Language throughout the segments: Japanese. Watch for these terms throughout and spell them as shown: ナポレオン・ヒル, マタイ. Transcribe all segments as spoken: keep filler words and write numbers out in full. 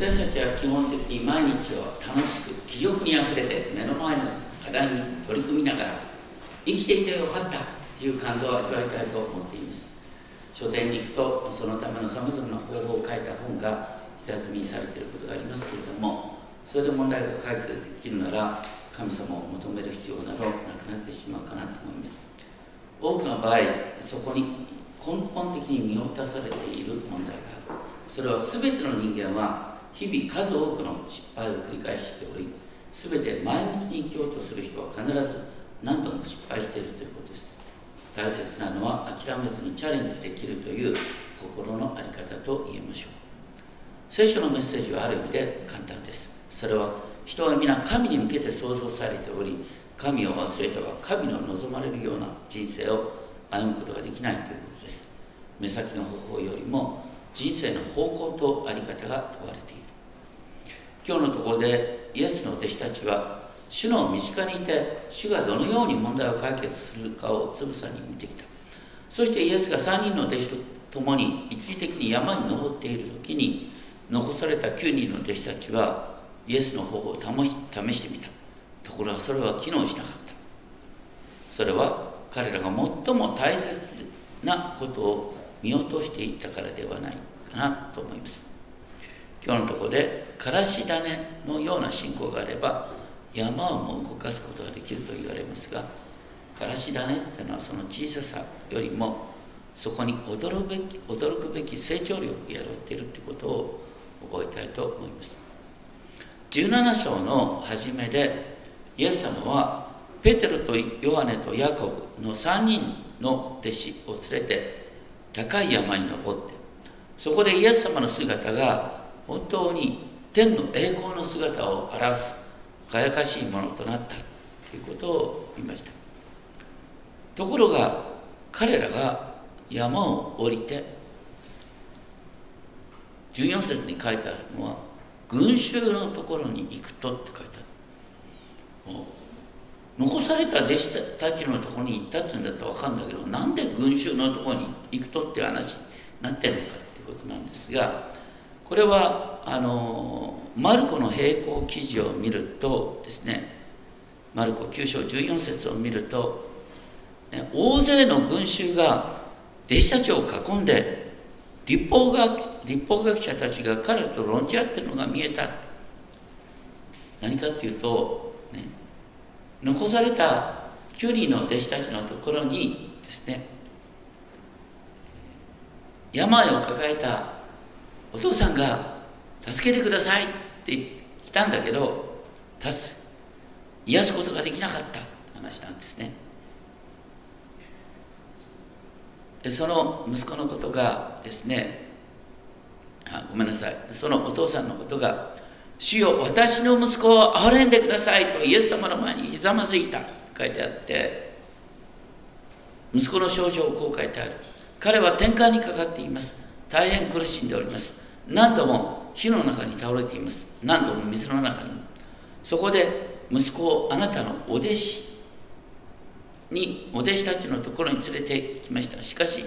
私たちは基本的に毎日を楽しく気力にあふれて目の前の課題に取り組みながら生きていてよかったという感動を味わいたいと思っています。書店に行くとそのためのさまざまな方法を書いた本が板積みされていることがありますけれども、それで問題が解決できるなら神様を求める必要などなくなってしまうかなと思います。多くの場合、そこに根本的に見落とされている問題がある。それは全ての人間は日々数多くの失敗を繰り返しており、全て前向きに生きようとする人は必ず何度も失敗しているということです。大切なのは諦めずにチャレンジできるという心の在り方と言えましょう。聖書のメッセージはある意味で簡単です。それは人は皆神に向けて創造されており、神を忘れては神の望まれるような人生を歩むことができないということです。目先の方法よりも人生の方向と在り方が問われている。今日のところでイエスの弟子たちは主の身近にいて主がどのように問題を解決するかをつぶさに見てきた。そしてイエスがさんにんの弟子と共に一時的に山に登っている時に残されたきゅうにんの弟子たちはイエスの方法を試してみた。ところがそれは機能しなかった。それは彼らが最も大切なことを見落としていたからではないかなと思います。今日のところでからし種のような信仰があれば山をも動かすことができると言われますが、からし種っていうのはその小ささよりもそこに驚くべき、驚くべき成長力を宿っているということを覚えたいと思います。じゅうなな章の初めでイエス様はペテロとヨハネとヤコブのさんにんの弟子を連れて高い山に登って、そこでイエス様の姿が本当に天の栄光の姿を表す輝かしいものとなったということを見ました。ところが彼らが山を降りてじゅうよん節に書いてあるのは群衆のところに行くとって書いてある。残された弟子たちのところに行ったっていうんだったら分かるんだけど、なんで群衆のところに行くとって話になってるのかってことなんですが、これはあのマルコの並行記事を見るとですね、マルコきゅう章じゅうよん節を見ると、ね、大勢の群衆が弟子たちを囲んで立法学、立法学者たちが彼らと論じ合ってるのが見えた。何かっていうと、ね、残されたきゅうにんの弟子たちのところにですね、病を抱えたお父さんが助けてくださいって言ってきたんだけど、助癒すことができなかった話なんですね。でその息子のことがですね、あごめんなさい、そのお父さんのことが「主よ私の息子を憐れんでください」とイエス様の前にひざまずいた書いてあって、息子の症状をこう書いてある。彼は転換にかかっています。大変苦しんでおります。何度も火の中に倒れています。何度も水の中に。そこで息子をあなたのお弟子にお弟子たちのところに連れて行きました。しかし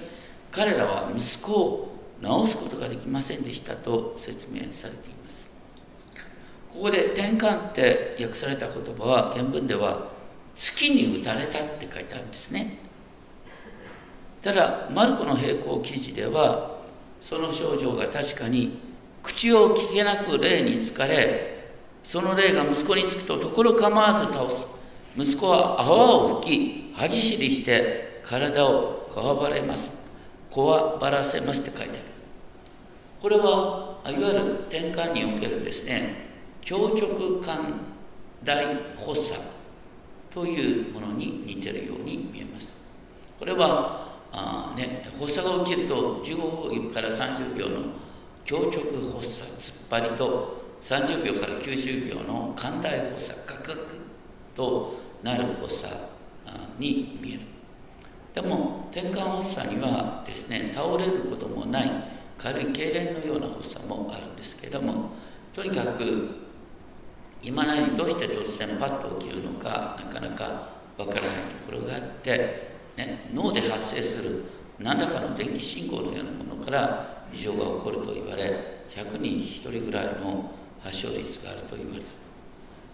彼らは息子を治すことができませんでしたと説明されています。ここで転換って訳された言葉は原文では月に打たれたって書いてあるんですね。ただマルコの並行記事ではその症状が確かに口をきけなく霊に疲れ、その霊が息子につくと所構わず倒す。息子は泡を吹き歯ぎしりして体をこわばれます。こわばらせますって書いてある。これはいわゆる転換におけるですね、強直寛大発作というものに似ているように見えます。これはあ、ね、発作が起きるとじゅうごびょうからさんじゅうびょうの強直発作突っ張りとさんじゅうびょうからきゅうじゅうびょうの寛大発作カクカクとなる発作に見える。でも転換発作にはですね、倒れることもない軽い痙攣のような発作もあるんですけれども、とにかく今なりにどうして突然パッと起きるのかなかなかわからないところがあって、ね、脳で発生する何らかの電気信号のようなものから異常が起こると言われ、ひゃくにんにひとりぐらいの発症率があると言われる。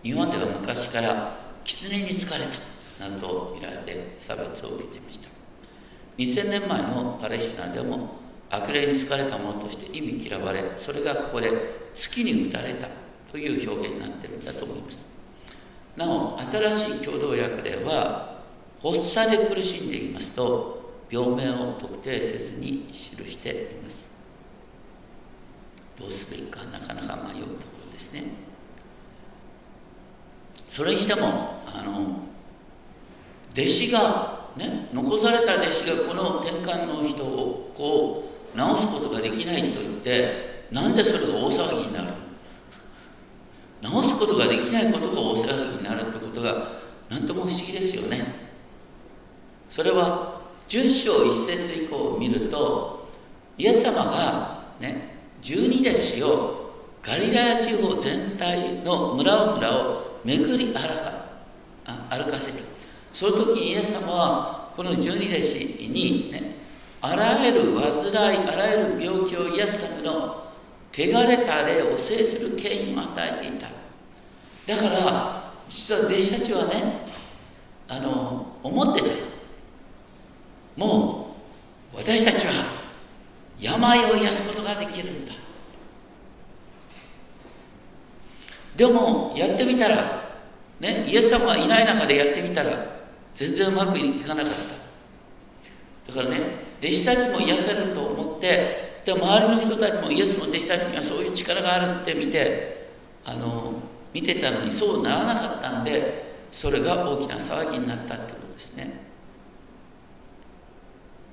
日本では昔から狐に疲れたなどと見られて差別を受けていました。にせんねんまえのパレスチナでも悪霊に疲れたものとして忌み嫌われ、それがここで月に打たれたという表現になっているんだと思います。なお、新しい共同訳では発作で苦しんでいますと病名を特定せずに記しています。どうすべきかなかなか迷うところですね。それにしてもあの弟子がね、残された弟子がこの転換の人をこう直すことができないと言って、なんでそれが大騒ぎになる、直すことができないことが大騒ぎになるってことが何とも不思議ですよね。それはじゅっしょういっせつ以降を見ると、イエス様がねじゅうにでしをガリラヤ地方全体の村々を巡り歩か歩かせて、その時にイエス様はこの十二弟子に、ね、あらゆる患い、あらゆる病気を癒すための汚れた霊を制する権威を与えていた。だから実は弟子たちはね、あの思ってた、もう私たちは病を癒すことができるんだ。でもやってみたらね、イエス様がいない中でやってみたら全然うまくいかなかった。だからね、弟子たちも癒されると思って、で周りの人たちもイエスの弟子たちにはそういう力があるって見てあの見てたのにそうならなかったんで、それが大きな騒ぎになったってことですね。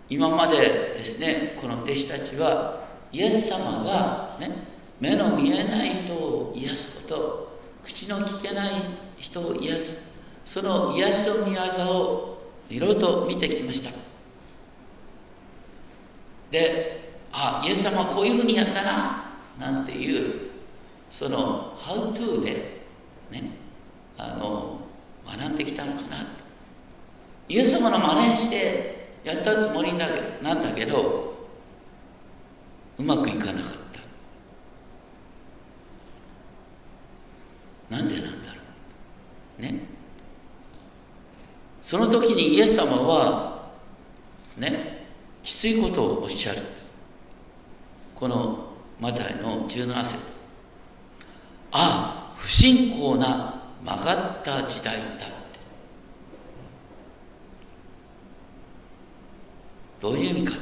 今までですね、この弟子たちはイエス様が、ね、目の見えない人を癒すこと、口の聞けない人を癒す、その癒しの御業をいろいろと見てきました。で、あ、イエス様はこういうふうにやったななんていうそのハウトゥーでね、あの学んできたのかなと。イエス様の真似してやったつもりなんだけどうまくいかなかった。なんでなんだろうね、その時にイエス様はね、きついことをおっしゃる。このマタイのじゅうななせつ、ああ不信仰な曲がった時代だって。どういう意味か。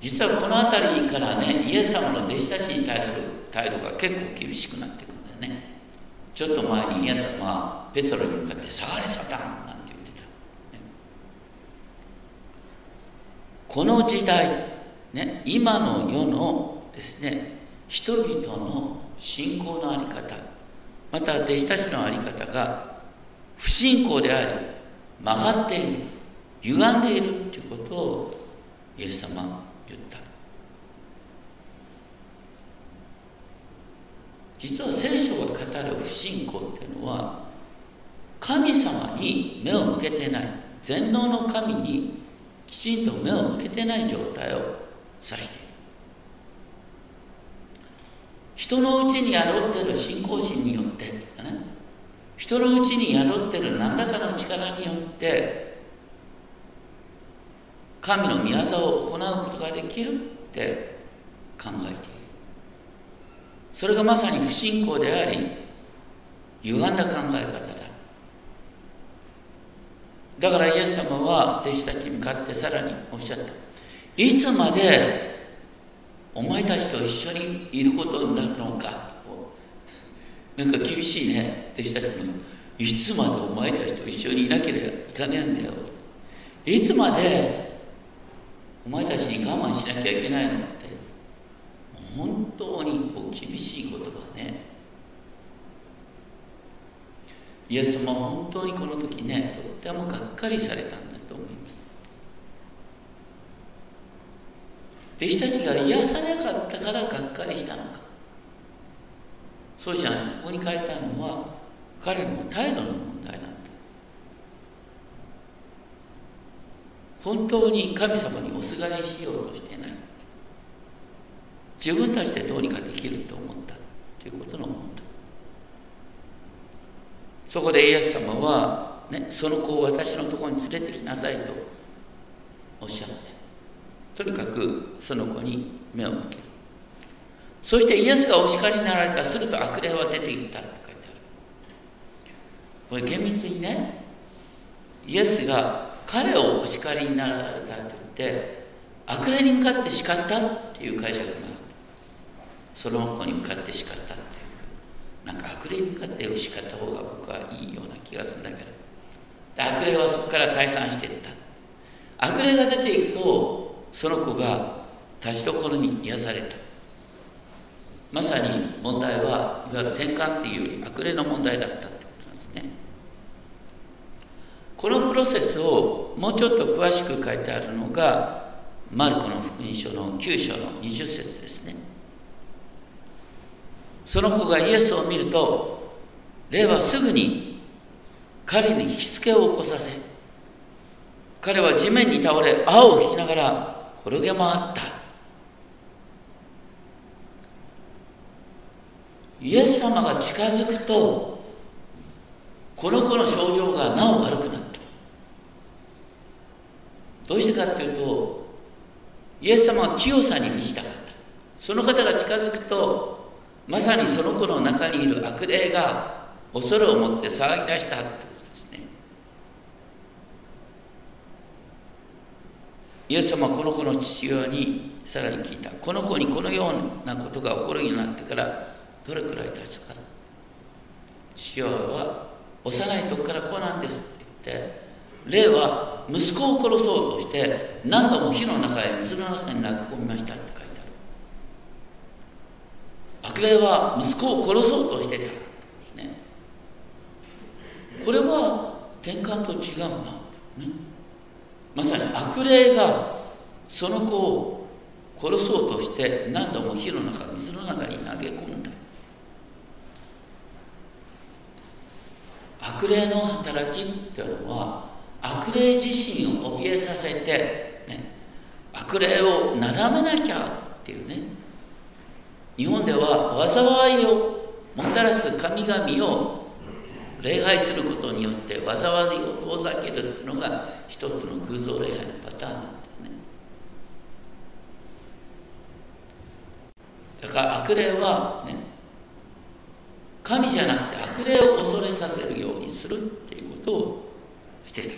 実はこの辺りからね、イエス様の弟子たちに対する態度が結構厳しくなってくるんだよね。ちょっと前にイエス様はペトロに向かって「下がれサタン!」なんて言ってた、ね、この時代、ね、今の世のですね、人々の信仰の在り方、また弟子たちの在り方が不信仰であり曲がっている、歪んでいるということをイエス様は言った。実は聖書が語る不信仰っていうのは、神様に目を向けてない、全能の神にきちんと目を向けてない状態を指している。人のうちに宿っている信仰心によって、ね、人のうちに宿っている何らかの力によって神の御業を行うことができるって考えている。それがまさに不信仰であり、歪んだ考え方だ。だからイエス様は弟子たちに向かってさらにおっしゃった。いつまでお前たちと一緒にいることになるのか。なんか厳しいね、弟子たちも。いつまでお前たちと一緒にいなければいかねえんだよ。いつまでお前たちに我慢しなきゃいけないのって。本当にこう厳しい言葉ね。イエス様は本当にこの時ね、とってもがっかりされたんだと思います。弟子たちが癒されなかったからがっかりしたのか、そうじゃない。ここに書いてあるのは彼の態度の問題なんだ。本当に神様におすがりしようとしていない。自分たちでどうにかできると思ったということの問題。そこでイエス様は、ね、その子を私のところに連れてきなさいとおっしゃって、とにかくその子に目を向ける。そしてイエスがお叱りになられた。すると悪霊は出ていったと書いてある。これ厳密にね、イエスが彼をお叱りになられたって言って悪霊に向かって叱ったっていう解釈がある。その子に向かって叱ったっていう、なんか悪霊に向かって叱った方が僕はいいような気がするんだけど、悪霊はそこから退散していった。悪霊が出ていくとその子が立ちどころに癒された。まさに問題はいわゆる転換っていうより悪霊の問題だったってことなんですね。このプロセスをもうちょっと詳しく書いてあるのがマルコの福音書のきゅう章のにじゅっ節ですね。その子がイエスを見ると霊はすぐに彼に引きつけを起こさせ、彼は地面に倒れ青を引きながら転げ回った。イエス様が近づくとこの子の症状がなお悪くなった。どうしてかっていうと、イエス様は清さに満ちたかった。その方が近づくとまさにその子の中にいる悪霊が恐れを持って騒ぎ出したってことですね。イエス様はこの子の父親にさらに聞いた。この子にこのようなことが起こるようになってからどれくらい経つか。父親は幼い時からこうなんですって言って、霊は息子を殺そうとして何度も火の中へ水の中に投げ込みましたって書いてある。悪霊は息子を殺そうとしてたんですね。これは転換と違うな、ね、まさに悪霊がその子を殺そうとして何度も火の中水の中に投げ込んだ。悪霊の働きっていうのは悪霊自身を怯えさせて、ね、悪霊をなだめなきゃっていうね、日本では災いをもたらす神々を礼拝することによって災いを遠ざけるっていうのが一つの偶像礼拝のパターンなんですね。だから悪霊はね、神じゃなくて悪霊を恐れさせるようにするっていうことをしている。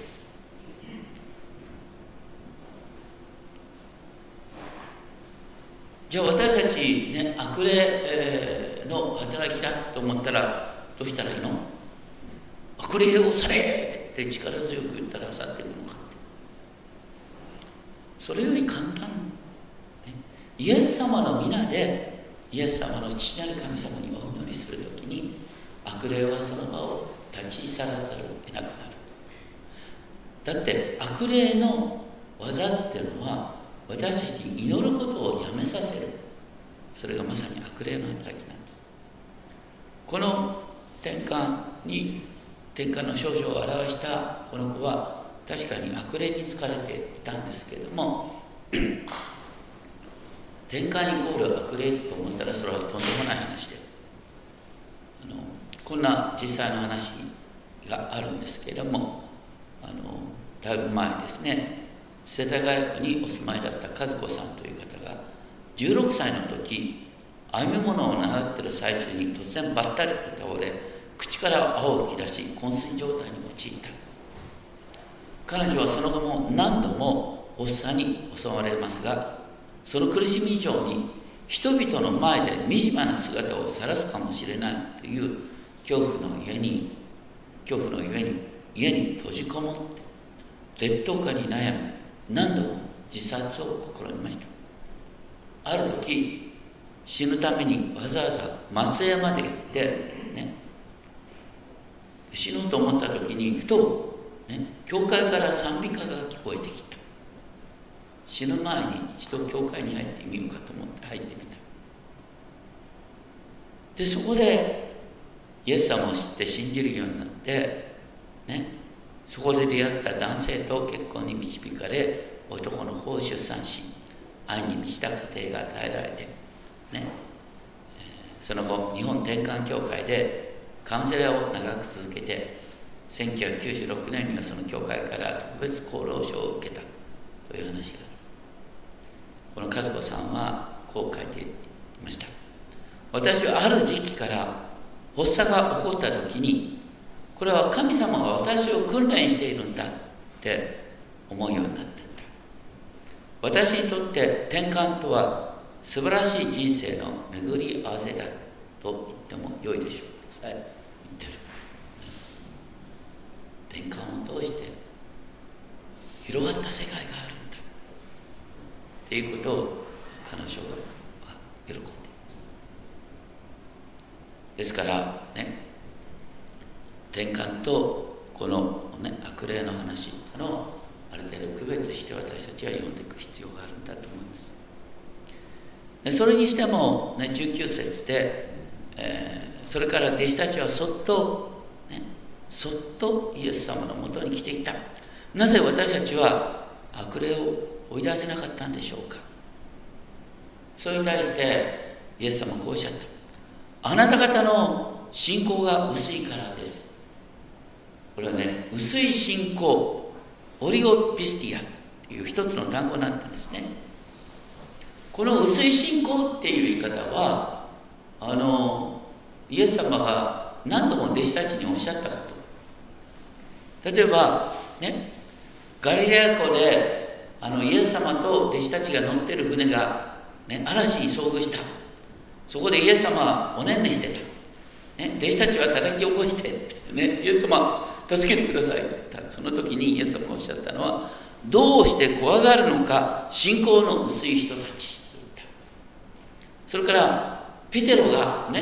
じゃあ私たちね、悪霊の働きだと思ったらどうしたらいいの？悪霊を恐れって力強く言ったら去っていくのかって、それより簡単、ね、イエス様の皆でイエス様の父なる神様にお祈りするときに悪霊はその場を立ち去らざるを得なくなる。だって悪霊の技っていうのは私たちに祈ることをやめさせる。それがまさに悪霊の働きなんです。この転換に転換の症状を表したこの子は確かに悪霊に疲れていたんですけれども転換イコール悪霊と思ったらそれはとんでもない話で、あのこんな実際の話があるんですけれども、あのだいぶ前ですね、世田谷区にお住まいだった和子さんという方がじゅうろくさいの時、編み物を習っている最中に突然ばったりと倒れ、口から泡を吹き出し昏睡状態に陥った。彼女はその後も何度も発作に襲われますが、その苦しみ以上に人々の前で惨めな姿を晒すかもしれないという恐怖の家に恐怖のゆえに家に閉じこもって劣等感に悩み、何度も自殺を試みました。ある時死ぬためにわざわざ松江まで行って、ね、死のうと思った時にふと、ね、教会から賛美歌が聞こえてきた。死ぬ前に一度教会に入ってみようかと思って入ってみた。でそこでイエス様を知って信じるようになって、ね、そこで出会った男性と結婚に導かれ、男の子を出産し愛に満ちた家庭が与えられて、ね、その後日本天観協会でカウンセラーを長く続けて、せんきゅうひゃくきゅうじゅうろくねんにはその協会から特別功労賞を受けたという話がある。この和子さんはこう書いていました。私はある時期から発作が起こった時に、これは神様が私を訓練しているんだって思うようになっていた。私にとって転換とは素晴らしい人生の巡り合わせだと言っても良いでしょう。さえ言ってる。転換を通して広がった世界があるんだっていうことを彼女は喜んでいます。ですからね、転換とこの、ね、悪霊の話っていうのをある程度区別して私たちは読んでいく必要があるんだと思います。でそれにしても、ね、じゅうきゅうせつで、えー、それから弟子たちはそっと、ね、そっとイエス様のもとに来ていった。なぜ私たちは悪霊を追い出せなかったんでしょうか。それに対してイエス様はこうおっしゃった。あなた方の信仰が薄いからです。これはね、薄い信仰、オリオピスティアっていう一つの単語になったんですね。この薄い信仰っていう言い方は、あのイエス様が何度も弟子たちにおっしゃったこと。例えばね、ガリレア湖であのイエス様と弟子たちが乗ってる船が、ね、嵐に遭遇した。そこでイエス様はおねんねしてた、ね、弟子たちは叩き起こして、ね、イエス様助けてくださいと言った。その時にイエス様がおっしゃったのは、どうして怖がるのか、信仰の薄い人たちと言った。それからペテロがね、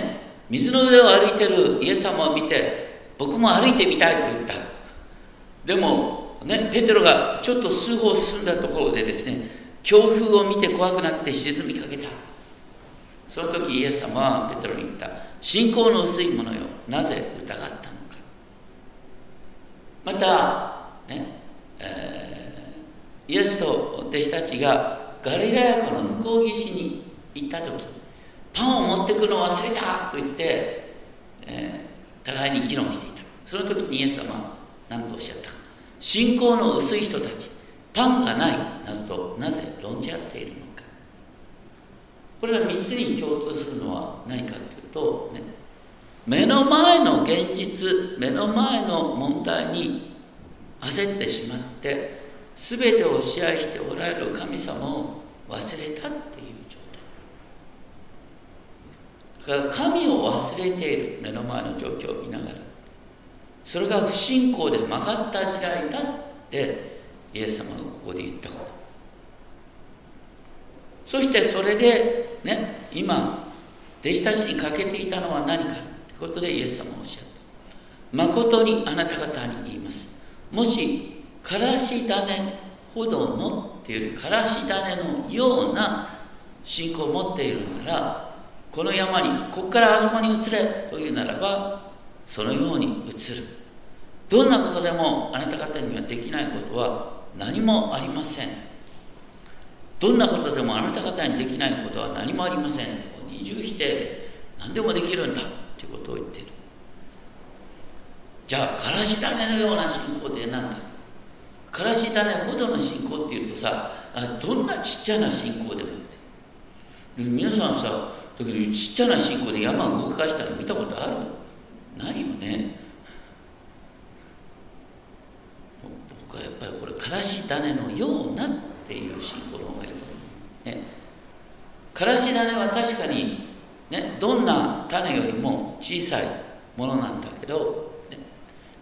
水の上を歩いてるイエス様を見て、僕も歩いてみたいと言った。でもね、ペテロがちょっと数歩進んだところでですね、強風を見て怖くなって沈みかけた。その時イエス様はペテロに言った。信仰の薄い者よ、なぜ疑ったのか。また、ねえー、イエスと弟子たちがガリラヤ湖の向こう岸に行った時、パンを持ってくのを忘れたと言って、えー、互いに議論していた。その時にイエス様は何とおっしゃったか。信仰の薄い人たち、パンがないなどとなぜ論じ合っているのか。これがみっつに共通するのは何かというと、ね、目の前の現実、目の前の問題に焦ってしまって、すべてを支配しておられる神様を忘れたっていう状態。だから神を忘れている、目の前の状況を見ながら。それが不信仰で曲がった時代だって、イエス様がここで言ったこと。そしてそれで、ね、今、弟子たちに欠けていたのは何かってことでイエス様はおっしゃった。誠にあなた方に言います。もし、からし種ほどのっていうより、からし種のような信仰を持っているなら、この山に、ここからあそこに移れというならば、そのように移る。どんなことでもあなた方にはできないことは何もありません。どんなことでもあなた方にできないことは何もありません。二重否定で何でもできるんだということを言っている。じゃあからし種のような信仰って何だ。からし種ほどの信仰っていうとさ、どんなちっちゃな信仰でもって皆さんさ、だけどちっちゃな信仰で山を動かしたの見たことある？ないよね。僕はやっぱりこれからし種のようなっていう信仰の方がいいと思うね。からし種は確かに、ね、どんな種よりも小さいものなんだけど、ね、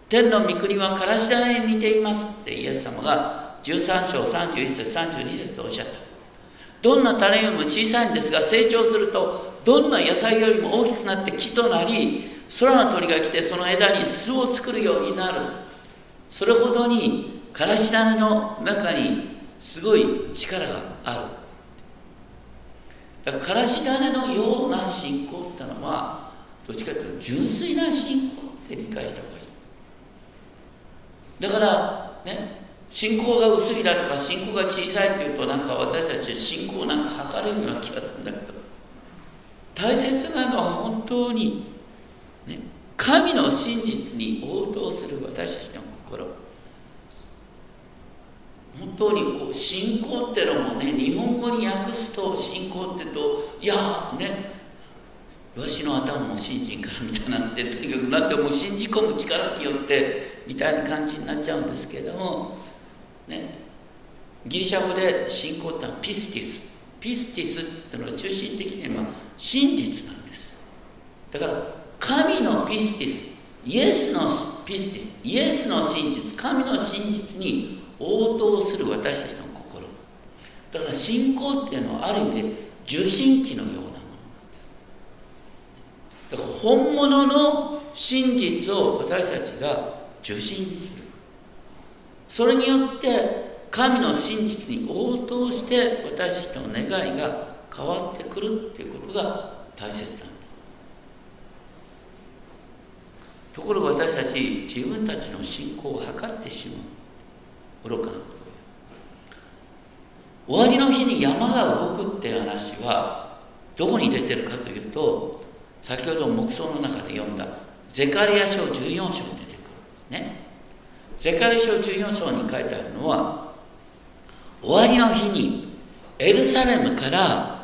天の御国はからし種に似ていますってイエス様がじゅうさんしょうさんじゅういっせつさんじゅうにせつとおっしゃった。どんな種よりも小さいんですが、成長するとどんな野菜よりも大きくなって木となり、空の鳥が来てその枝に巣を作るようになる。それほどにからし種の中にすごい力がある。からし種のような信仰ってのは、どっちかというと純粋な信仰って理解した方がいい。だからね、信仰が薄いだとか信仰が小さいっていうと、なんか私たち信仰なんか測れるような気がするんだけど、大切なのは本当に、ね、神の真実に応答する私たちの心。本当にこう信仰ってのもね、日本語に訳すと信仰ってと、いやーね、わしの頭も信心からみたいな話で、とにかくなんでも信じ込む力によってみたいな感じになっちゃうんですけれども、ね、ギリシャ語で信仰ってのはピスティス。ピスティスってのは中心的には真実なんです。だから神のピスティス、イエスのピスティス、イエスの真実、神の真実に応答する私たちの心。だから信仰っていうのはある意味で受信機のようなものなんです。だから本物の真実を私たちが受信する。それによって神の真実に応答して私たちの願いが変わってくるっていうことが大切なんです。ところが私たち自分たちの信仰を測ってしまう。愚かなこと。終わりの日に山が動くって話はどこに出てるかというと、先ほど黙想の中で読んだゼカリヤ書じゅうよん章に出てくるんですね。ゼカリヤ書じゅうよん章に書いてあるのは、終わりの日にエルサレムから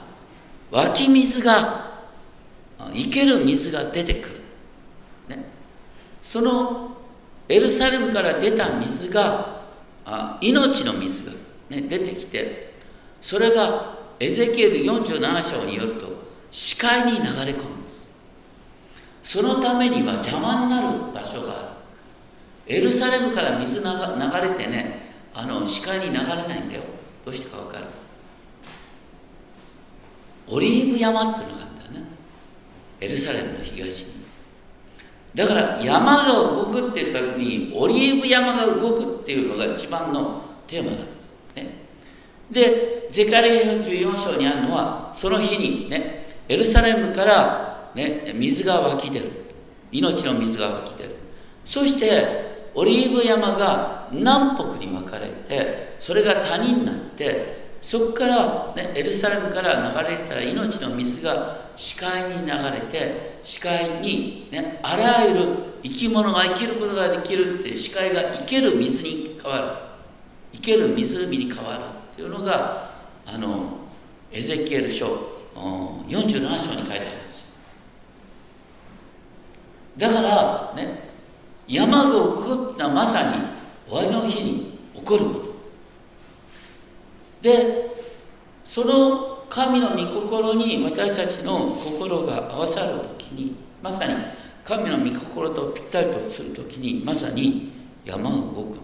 湧き水が、生ける水が出てくる、ね、そのエルサレムから出た水が、あ、命の水が、ね、出てきて、それがエゼキエルよんじゅうなな章によると視界に流れ込む。そのためには邪魔になる場所がある。エルサレムから水が流れてね、あの視界に流れないんだよ。どうしてか分かる？オリーブ山っていうのがあるんだよね、エルサレムの東に。だから山が動くっていうためにオリーブ山が動くっていうのが一番のテーマなんですね。で、ゼカリヤ書じゅうよん章にあるのは、その日にね、エルサレムから、ね、水が湧き出る、命の水が湧き出る。そしてオリーブ山が南北に分かれて、それが谷になって、そこから、ね、エルサレムから流れた命の水が視界に流れて、視界に、ね、あらゆる生き物が生きることができるって、視界が生ける水に変わる、生ける湖に変わるっていうのが、あのエゼキエル書よんじゅうなな章に書いてあるんです。だからね、山が起こるってのはまさに終わりの日に起こることで、その神の御心に私たちの心が合わさるときに、まさに神の御心とぴったりとするときに、まさに山が動く。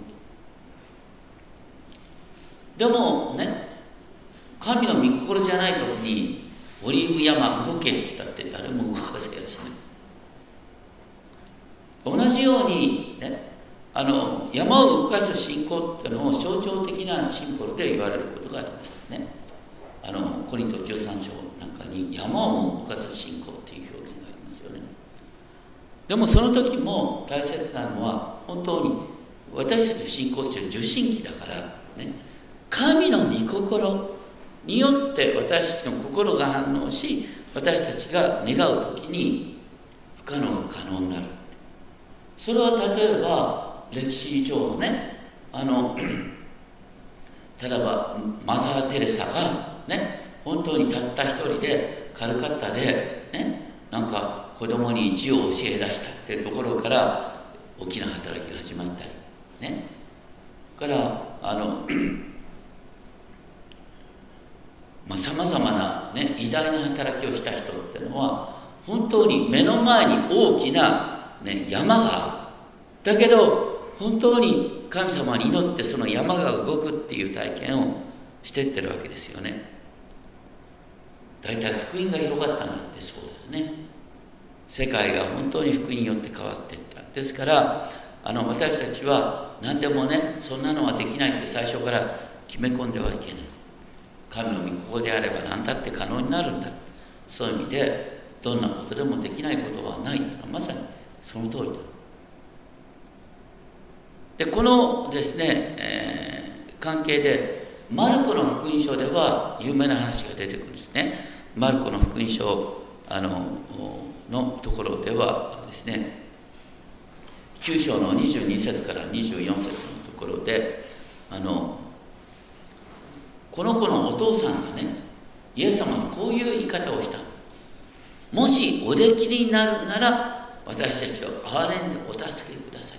でもね、神の御心じゃないときにオリーブ山動けって言ったって誰も動かせやしない。同じようにね、あの山を動かす信仰というのを象徴的なシンボルで言われることがありますね。あのコリントじゅうさん章なんかに山を動かす信仰という表現がありますよね。でもその時も大切なのは、本当に私たちの信仰という受信機だから、ね、神の御心によって私たちの心が反応し、私たちが願う時に不可能が可能になる。それは例えば歴史上のね、あの例えばマザー・テレサがね、本当にたった一人でカルカッタでね、なんか子供に字を教え出したってところから大きな働きが始まったりね、からあのまあさまざまなね、偉大な働きをした人っていうのは、本当に目の前に大きな、ね、山がある。だけど本当に神様に祈って、その山が動くっていう体験をしていってるわけですよね。だいたい福音が広がったんだってそうだよね。世界が本当に福音によって変わっていった。ですからあの私たちは何でもね、そんなのはできないって最初から決め込んではいけない。神の御心であれば何だって可能になるんだ。そういう意味でどんなことでもできないことはないんだ。まさにその通りだ。でこのですね、えー、関係でマルコの福音書では有名な話が出てくるんですね。マルコの福音書あののところではですね、きゅう章のにじゅうに節からにじゅうよん節のところで、あのこの子のお父さんがね、イエス様のこういう言い方をした。もしおできになるなら、私たちを憐れんでお助けください。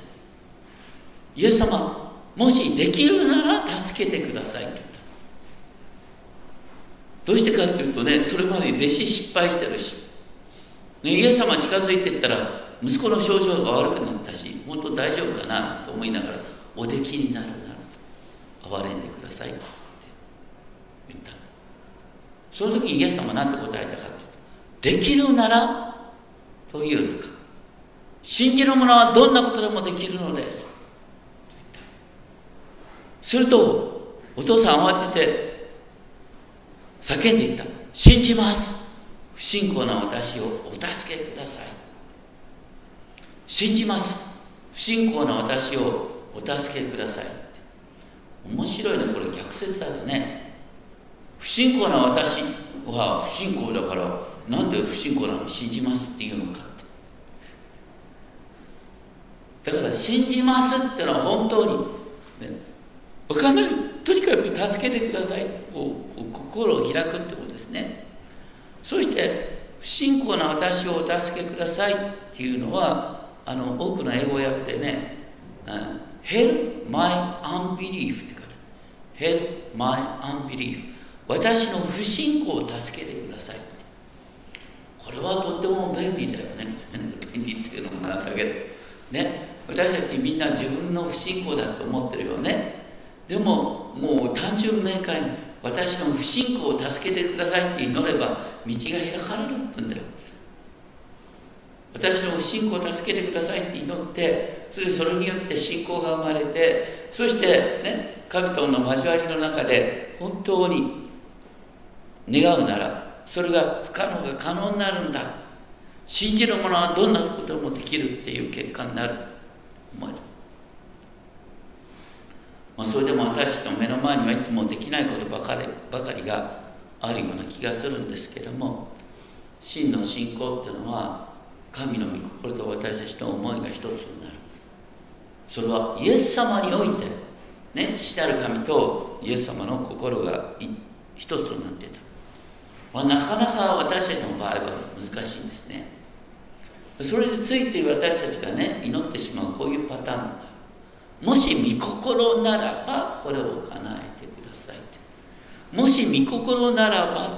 イエス様、もしできるなら助けてくださいと言った。どうしてかというとね、それまで弟子失敗してるし、ね、イエス様近づいていったら、息子の症状が悪くなったし、本当大丈夫かなと思いながら、おできになるなら、憐れんでくださいって言った。その時にイエス様は何て答えたかというと、できるならというのか、信じる者はどんなことでもできるのですと言った。すると、お父さん慌てて、叫んでいった。信じます。不信仰な私をお助けください。信じます。不信仰な私をお助けください。面白いね、これ逆説あるね。不信仰な私は不信仰だから、なんで不信仰なのに信じますっていうのかって。だから、信じますってのは本当に、ね、分かんない。とにかく助けてくださいってこう心を開くってことですね。そして不信仰な私をお助けくださいっていうのは、あの多くの英語訳でね、Help my unbelief って書いてある。Help my unbelief。私の不信仰を助けてください。これはとっても便利だよね。便利っていうのもなんだけど、ね、私たちみんな自分の不信仰だと思ってるよね。でも、もう単純明快に私の不信仰を助けてくださいって祈れば道が開かれるって言うんだよ。私の不信仰を助けてくださいって祈って、それでそれによって信仰が生まれて、そしてね、神との交わりの中で本当に願うならそれが不可能が可能になるんだ。信じる者はどんなこともできるっていう結果になる。まあ、それでも私の目の前にはいつもできないことばかり、ばかりがあるような気がするんですけども、真の信仰っていうのは神の御心と私たちの思いが一つになる。それはイエス様において、ね、父なる神とイエス様の心が一つになっていた、まあ、なかなか私たちの場合は難しいんですね。それでついつい私たちがね、祈ってしまうこういうパターンが、もし御心ならばこれを叶えてくださいって。もし御心ならばって、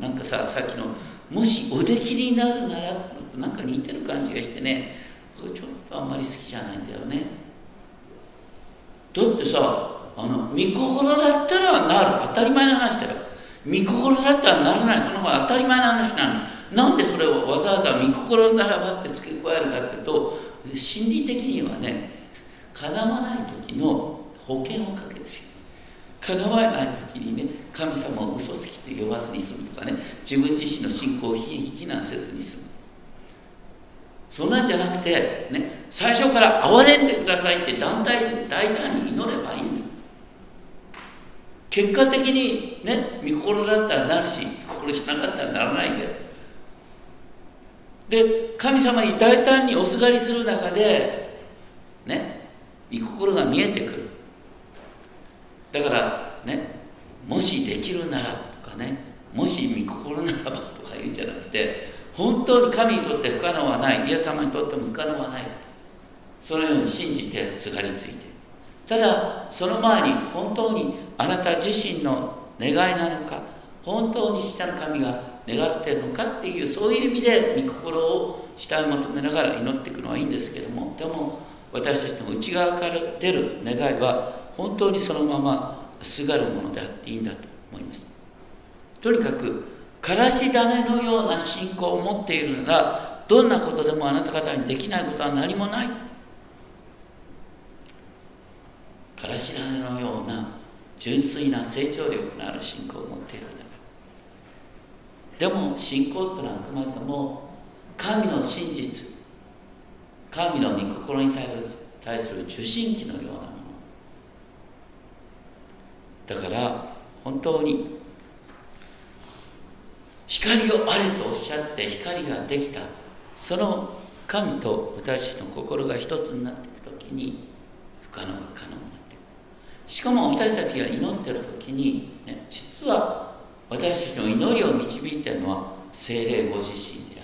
なんかさ、さっきのもしおできになるならってなんか似てる感じがしてね、ちょっとあんまり好きじゃないんだよね。だってさ、あの御心だったらなる、当たり前の話だよ。御心だったらならない、その方が当たり前の話なの。なんでそれをわざわざ御心ならばって付け加えるかっていうと、心理的にはね、叶わない時の保険をかけてる。叶わない時にね、神様を嘘つきと呼ばずに済むとかね、自分自身の信仰を非難せずに済む。そんなんじゃなくて、ね、最初から憐れんでくださいって団体大胆に祈ればいいんだ。結果的にね、御心だったらなるし、御心じゃなかったらならないんだよ。で、神様に大胆におすがりする中でね、御心が見えてくる。だからね、もしできるならとかね、もし御心ならばとか言うんじゃなくて、本当に神にとって不可能はない、イエス様にとっても不可能はない、そのように信じてすがりついて、ただその前に本当にあなた自身の願いなのか、本当に父なる神が願っているのかっていう、そういう意味で御心を下へ求めながら祈っていくのはいいんですけども、でも私たちの内側から出る願いは本当にそのまますがるものであっていいんだと思います。とにかくからし種のような信仰を持っているなら、どんなことでもあなた方にできないことは何もない。からし種のような純粋な成長力のある信仰を持っているなら、でも信仰というのはあくまでも神の真実、神の御心に対する受信機のようなものだから、本当に光をあれとおっしゃって光ができた、その神と私の心が一つになっていくときに不可能が可能になっていく。しかも私たちが祈っているときに、ね、実は私の祈りを導いているのは聖霊ご自身で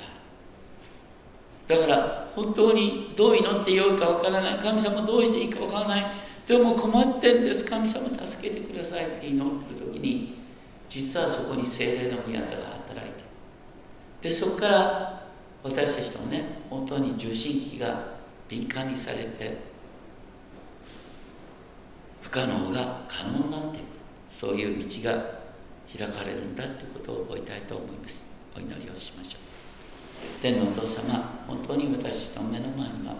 ある。だから本当にどう祈ってよいかわからない、神様どうしていいかわからない、でも困ってるんです、神様助けてくださいって祈っているときに、実はそこに聖霊の宮座が働いて、でそこから私たちのね、本当に受信機が敏感にされて不可能が可能になっていく、そういう道が開かれるんだということを覚えたいと思います。お祈りをしましょう。天のお父様、本当に私の目の前には、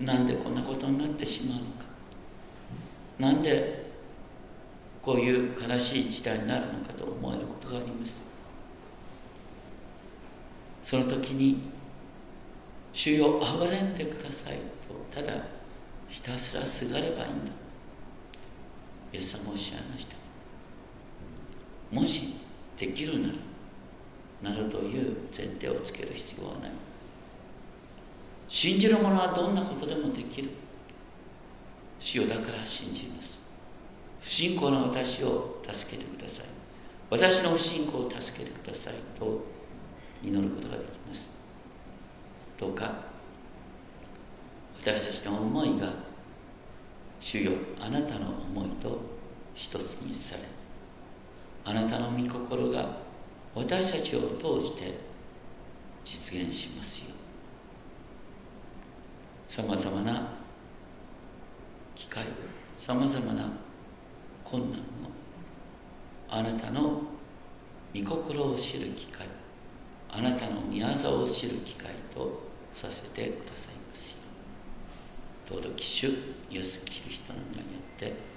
なんでこんなことになってしまうのか、なんでこういう悲しい時代になるのかと思えることがあります。その時に「主よ憐れんでください」とただひたすらすがればいいんだ、イエス様おっしゃいました。もしできるならなるという前提をつける必要はない。信じる者はどんなことでもできる、主よだから信じます。不信仰の私を助けてください。私の不信仰を助けてくださいと祈ることができます。どうか私たちの思いが、主よあなたの思いと一つにされ、あなたの御心が私たちを通して実現しますよう、さまざまな機会、さまざまな困難を、あなたの御心を知る機会、あなたの御業を知る機会とさせてくださいますよう、尊き主イエスキリストの名によって